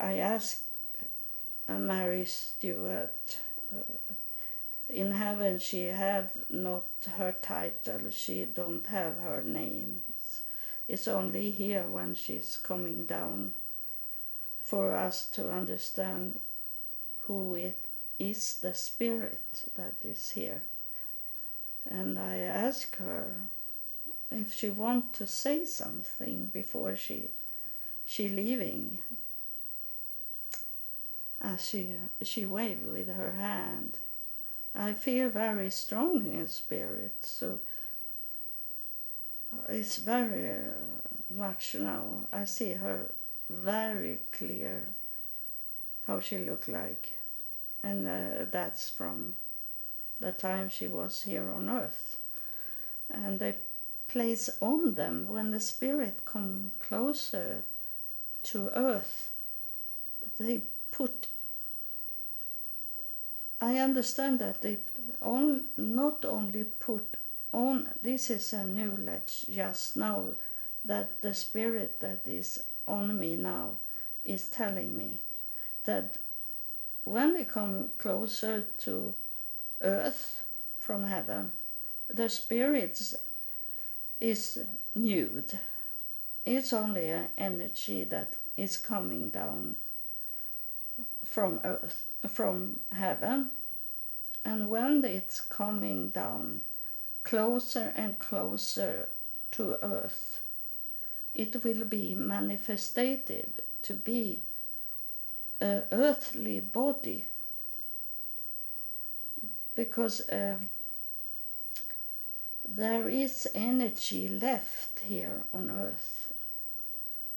I asked Mary Stuart, in heaven she have not her title, she don't have her names. It's only here when she's coming down for us to understand who it is, the spirit that is here. And I asked her if she wants to say something before she leaving. As she waved with her hand. I feel very strong in spirit, so it's very much now. I see her very clear, how she looked like. And that's from the time she was here on earth. And they place on them, when the spirit come closer to earth, they put, I understand that they not only put on, this is a knowledge just now, that the spirit that is on me now is telling me that when they come closer to earth from heaven, the spirits is nude. It's only an energy that is coming down from earth, from heaven, and when it's coming down closer and closer to earth, it will be manifested to be an earthly body, because there is energy left here on earth,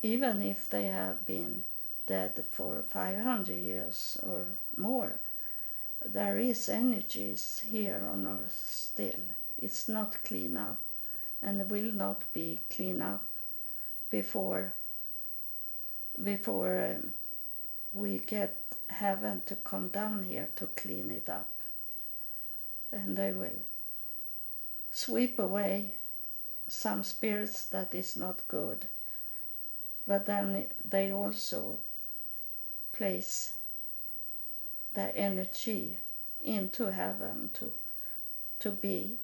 even if they have been dead for 500 years or more. There is energies here on earth still. It's not clean up and will not be clean up before we get heaven to come down here to clean it up. And they will sweep away some spirits that is not good, but then they also place their energy into heaven to be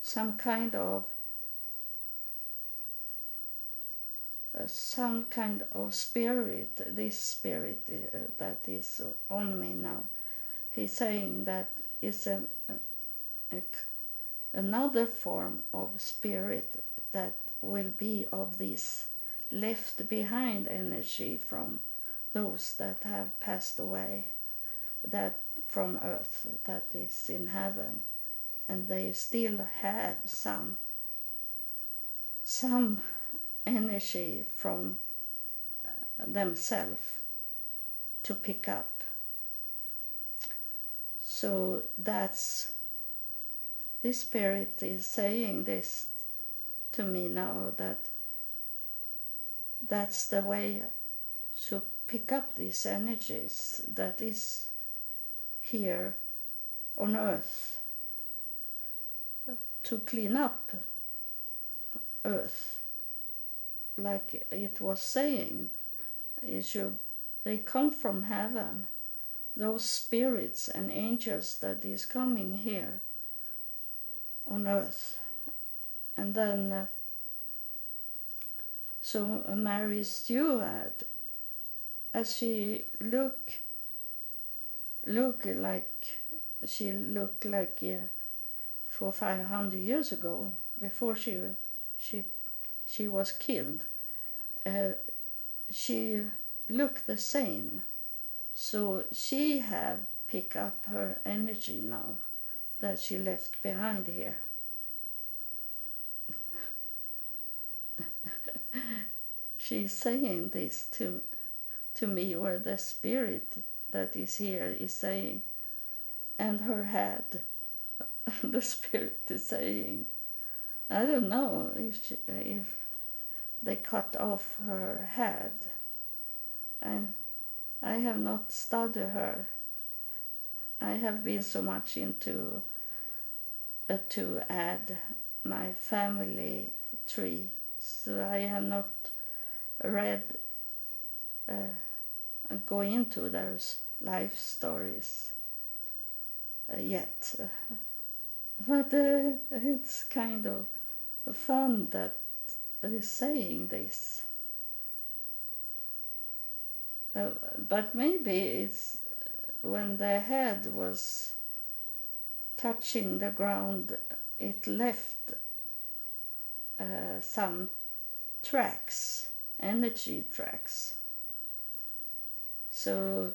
some kind of spirit. This spirit that is on me now, he's saying that it's another form of spirit that will be of this left behind energy from those that have passed away, that from earth, that is in heaven, and they still have some energy from themselves to pick up. So that's, this spirit is saying this to me now, that that's the way to pick up these energies that is here on earth, to clean up earth, like it was saying. They come from heaven, those spirits and angels that is coming here on earth. And then so Mary Stuart, as she looked like for 500 years ago, before she was killed, she looked the same. So she have picked up her energy now that she left behind here. She's saying this to me, where the spirit that is here is saying, and her head, the spirit is saying, I don't know if they cut off her head. I have not studied her. I have been so much into to add my family tree, so I have not read and go into their life stories yet. But it's kind of fun that he's saying this. But maybe it's when the head was touching the ground, it left some tracks, energy tracks. So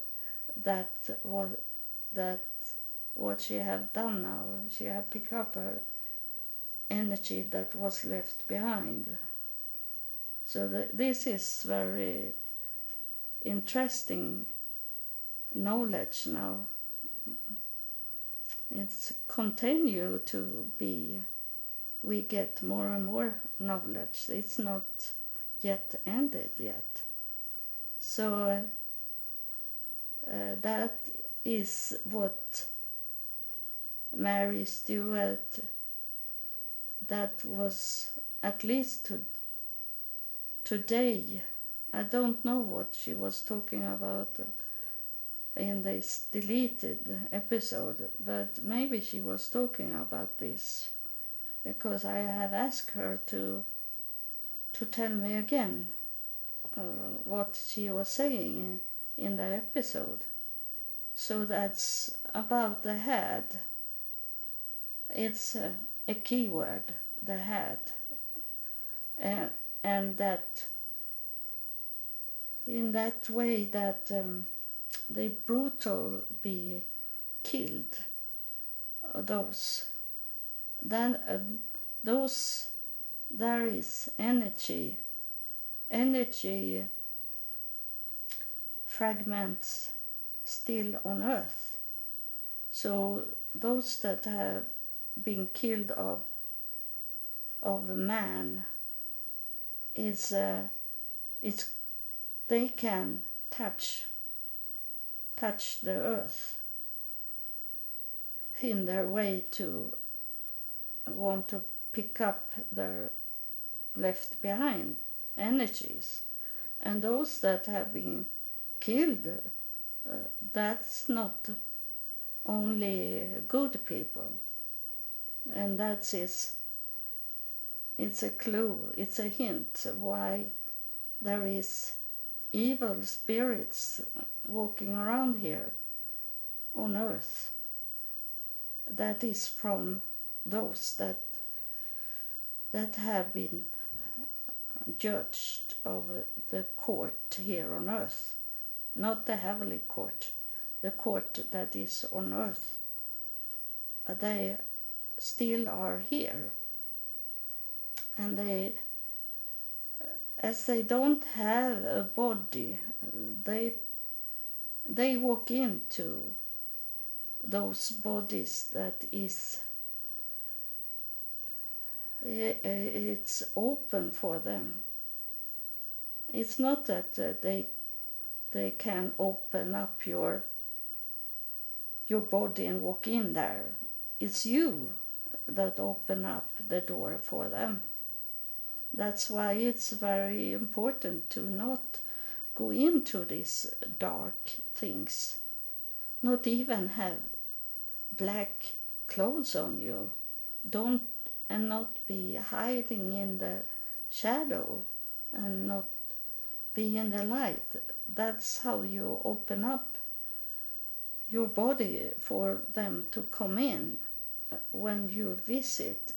that what she have done now, she have picked up her energy that was left behind. So this is very interesting knowledge now. It's continue to be, we get more and more knowledge. It's not yet ended yet. So that is what Mary Stuart, that was at least today. I don't know what she was talking about in this deleted episode, but maybe she was talking about this, because I have asked her to tell me again what she was saying in the episode. So that's about the head. It's a keyword, the head, and that in that way that the brutal be killed, those there is energy fragments still on earth. So those that have been killed of man is they can touch the earth in their way to want to pick up their left behind energies. And those that have been killed, that's not only good people. And that is, it's a clue, it's a hint why there is evil spirits walking around here on earth. That is from those that have been judged of the court here on earth, not the heavenly court, the court that is on earth. They still are here, and they, as they don't have a body, they walk into those bodies that is, it's open for them. It's not that they can open up your body and walk in there. It's you that open up the door for them. That's why it's very important to not go into these dark things, not even have black clothes on you, and not be hiding in the shadow and not be in the light. That's how you open up your body for them to come in when you visit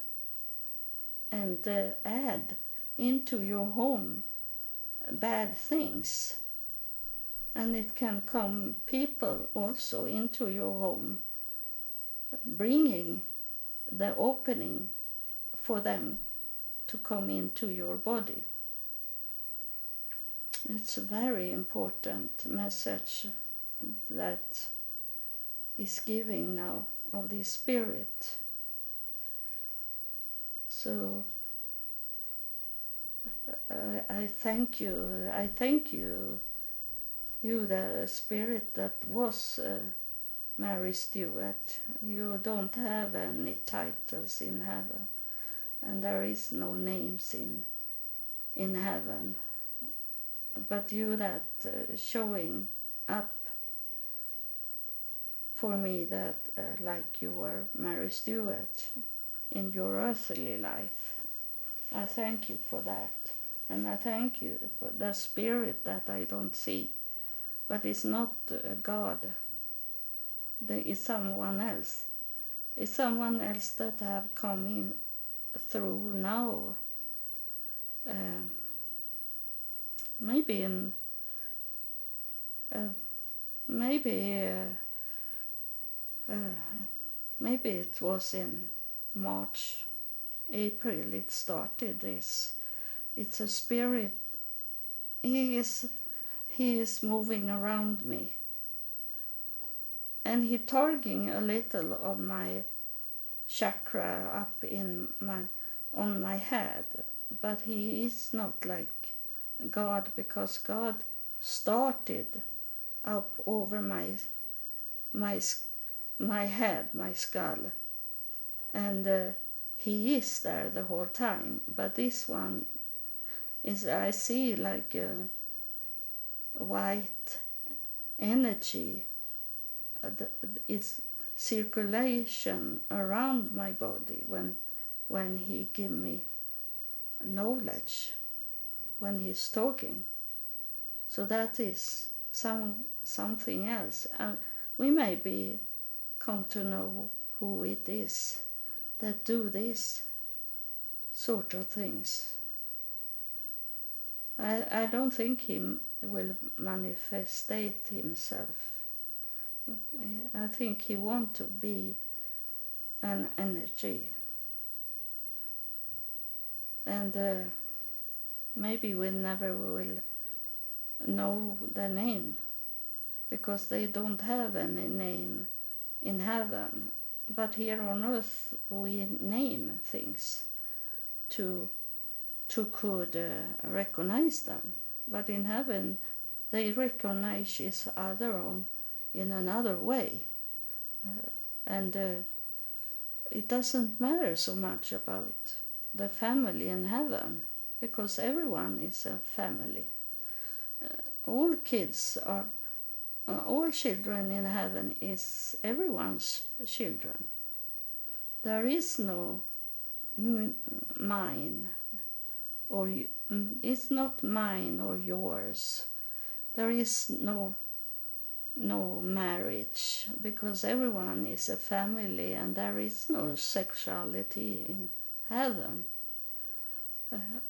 and add into your home bad things. And it can come people also into your home, bringing the opening for them to come into your body. It's a very important message that is giving now of the spirit. So I thank you. I thank you, the spirit that was Mary Stuart. You don't have any titles in heaven, and there is no names in heaven. but you that showing up for me that like you were Mary Stuart in your earthly life. I thank you for that, and I thank you for the spirit that I don't see, but it's not God, it's someone else. It's someone else that have come in through now, maybe in, maybe it was in March, April it started this. It's a spirit. He is moving around me, and he targeting a little of my chakra up in my on my head. But he is not like God, because God started up over my head, my skull, and he is there the whole time. But this one is, I see like a white energy, it's circulation around my body when he give me knowledge, when he's talking. So that is something else. We maybe come to know who it is that do this sort of things. I don't think he will manifest himself. I think he wants to be an energy. And maybe we never will know the name, because they don't have any name in heaven. But here on earth we name things to could recognize them. But in heaven they recognize each other in another way. It doesn't matter so much about the family in heaven, because everyone is a family. All kids are... all children in heaven is everyone's children. There is no mine, or it's not mine or yours. There is no marriage, because everyone is a family, and there is no sexuality in heaven.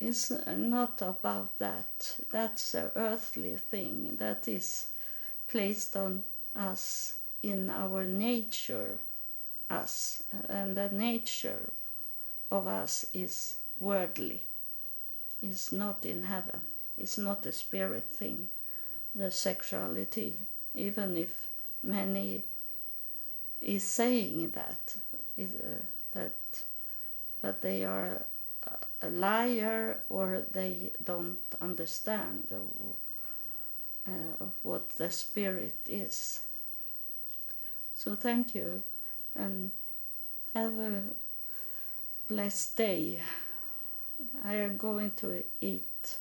It's not about that. That's an earthly thing. That is placed on us in our nature, and the nature of us is worldly. It's not in heaven. It's not a spirit thing, the sexuality, even if many is saying that, but they are a liar, or they don't understand what the spirit is. So thank you, and have a blessed day. I am going to eat.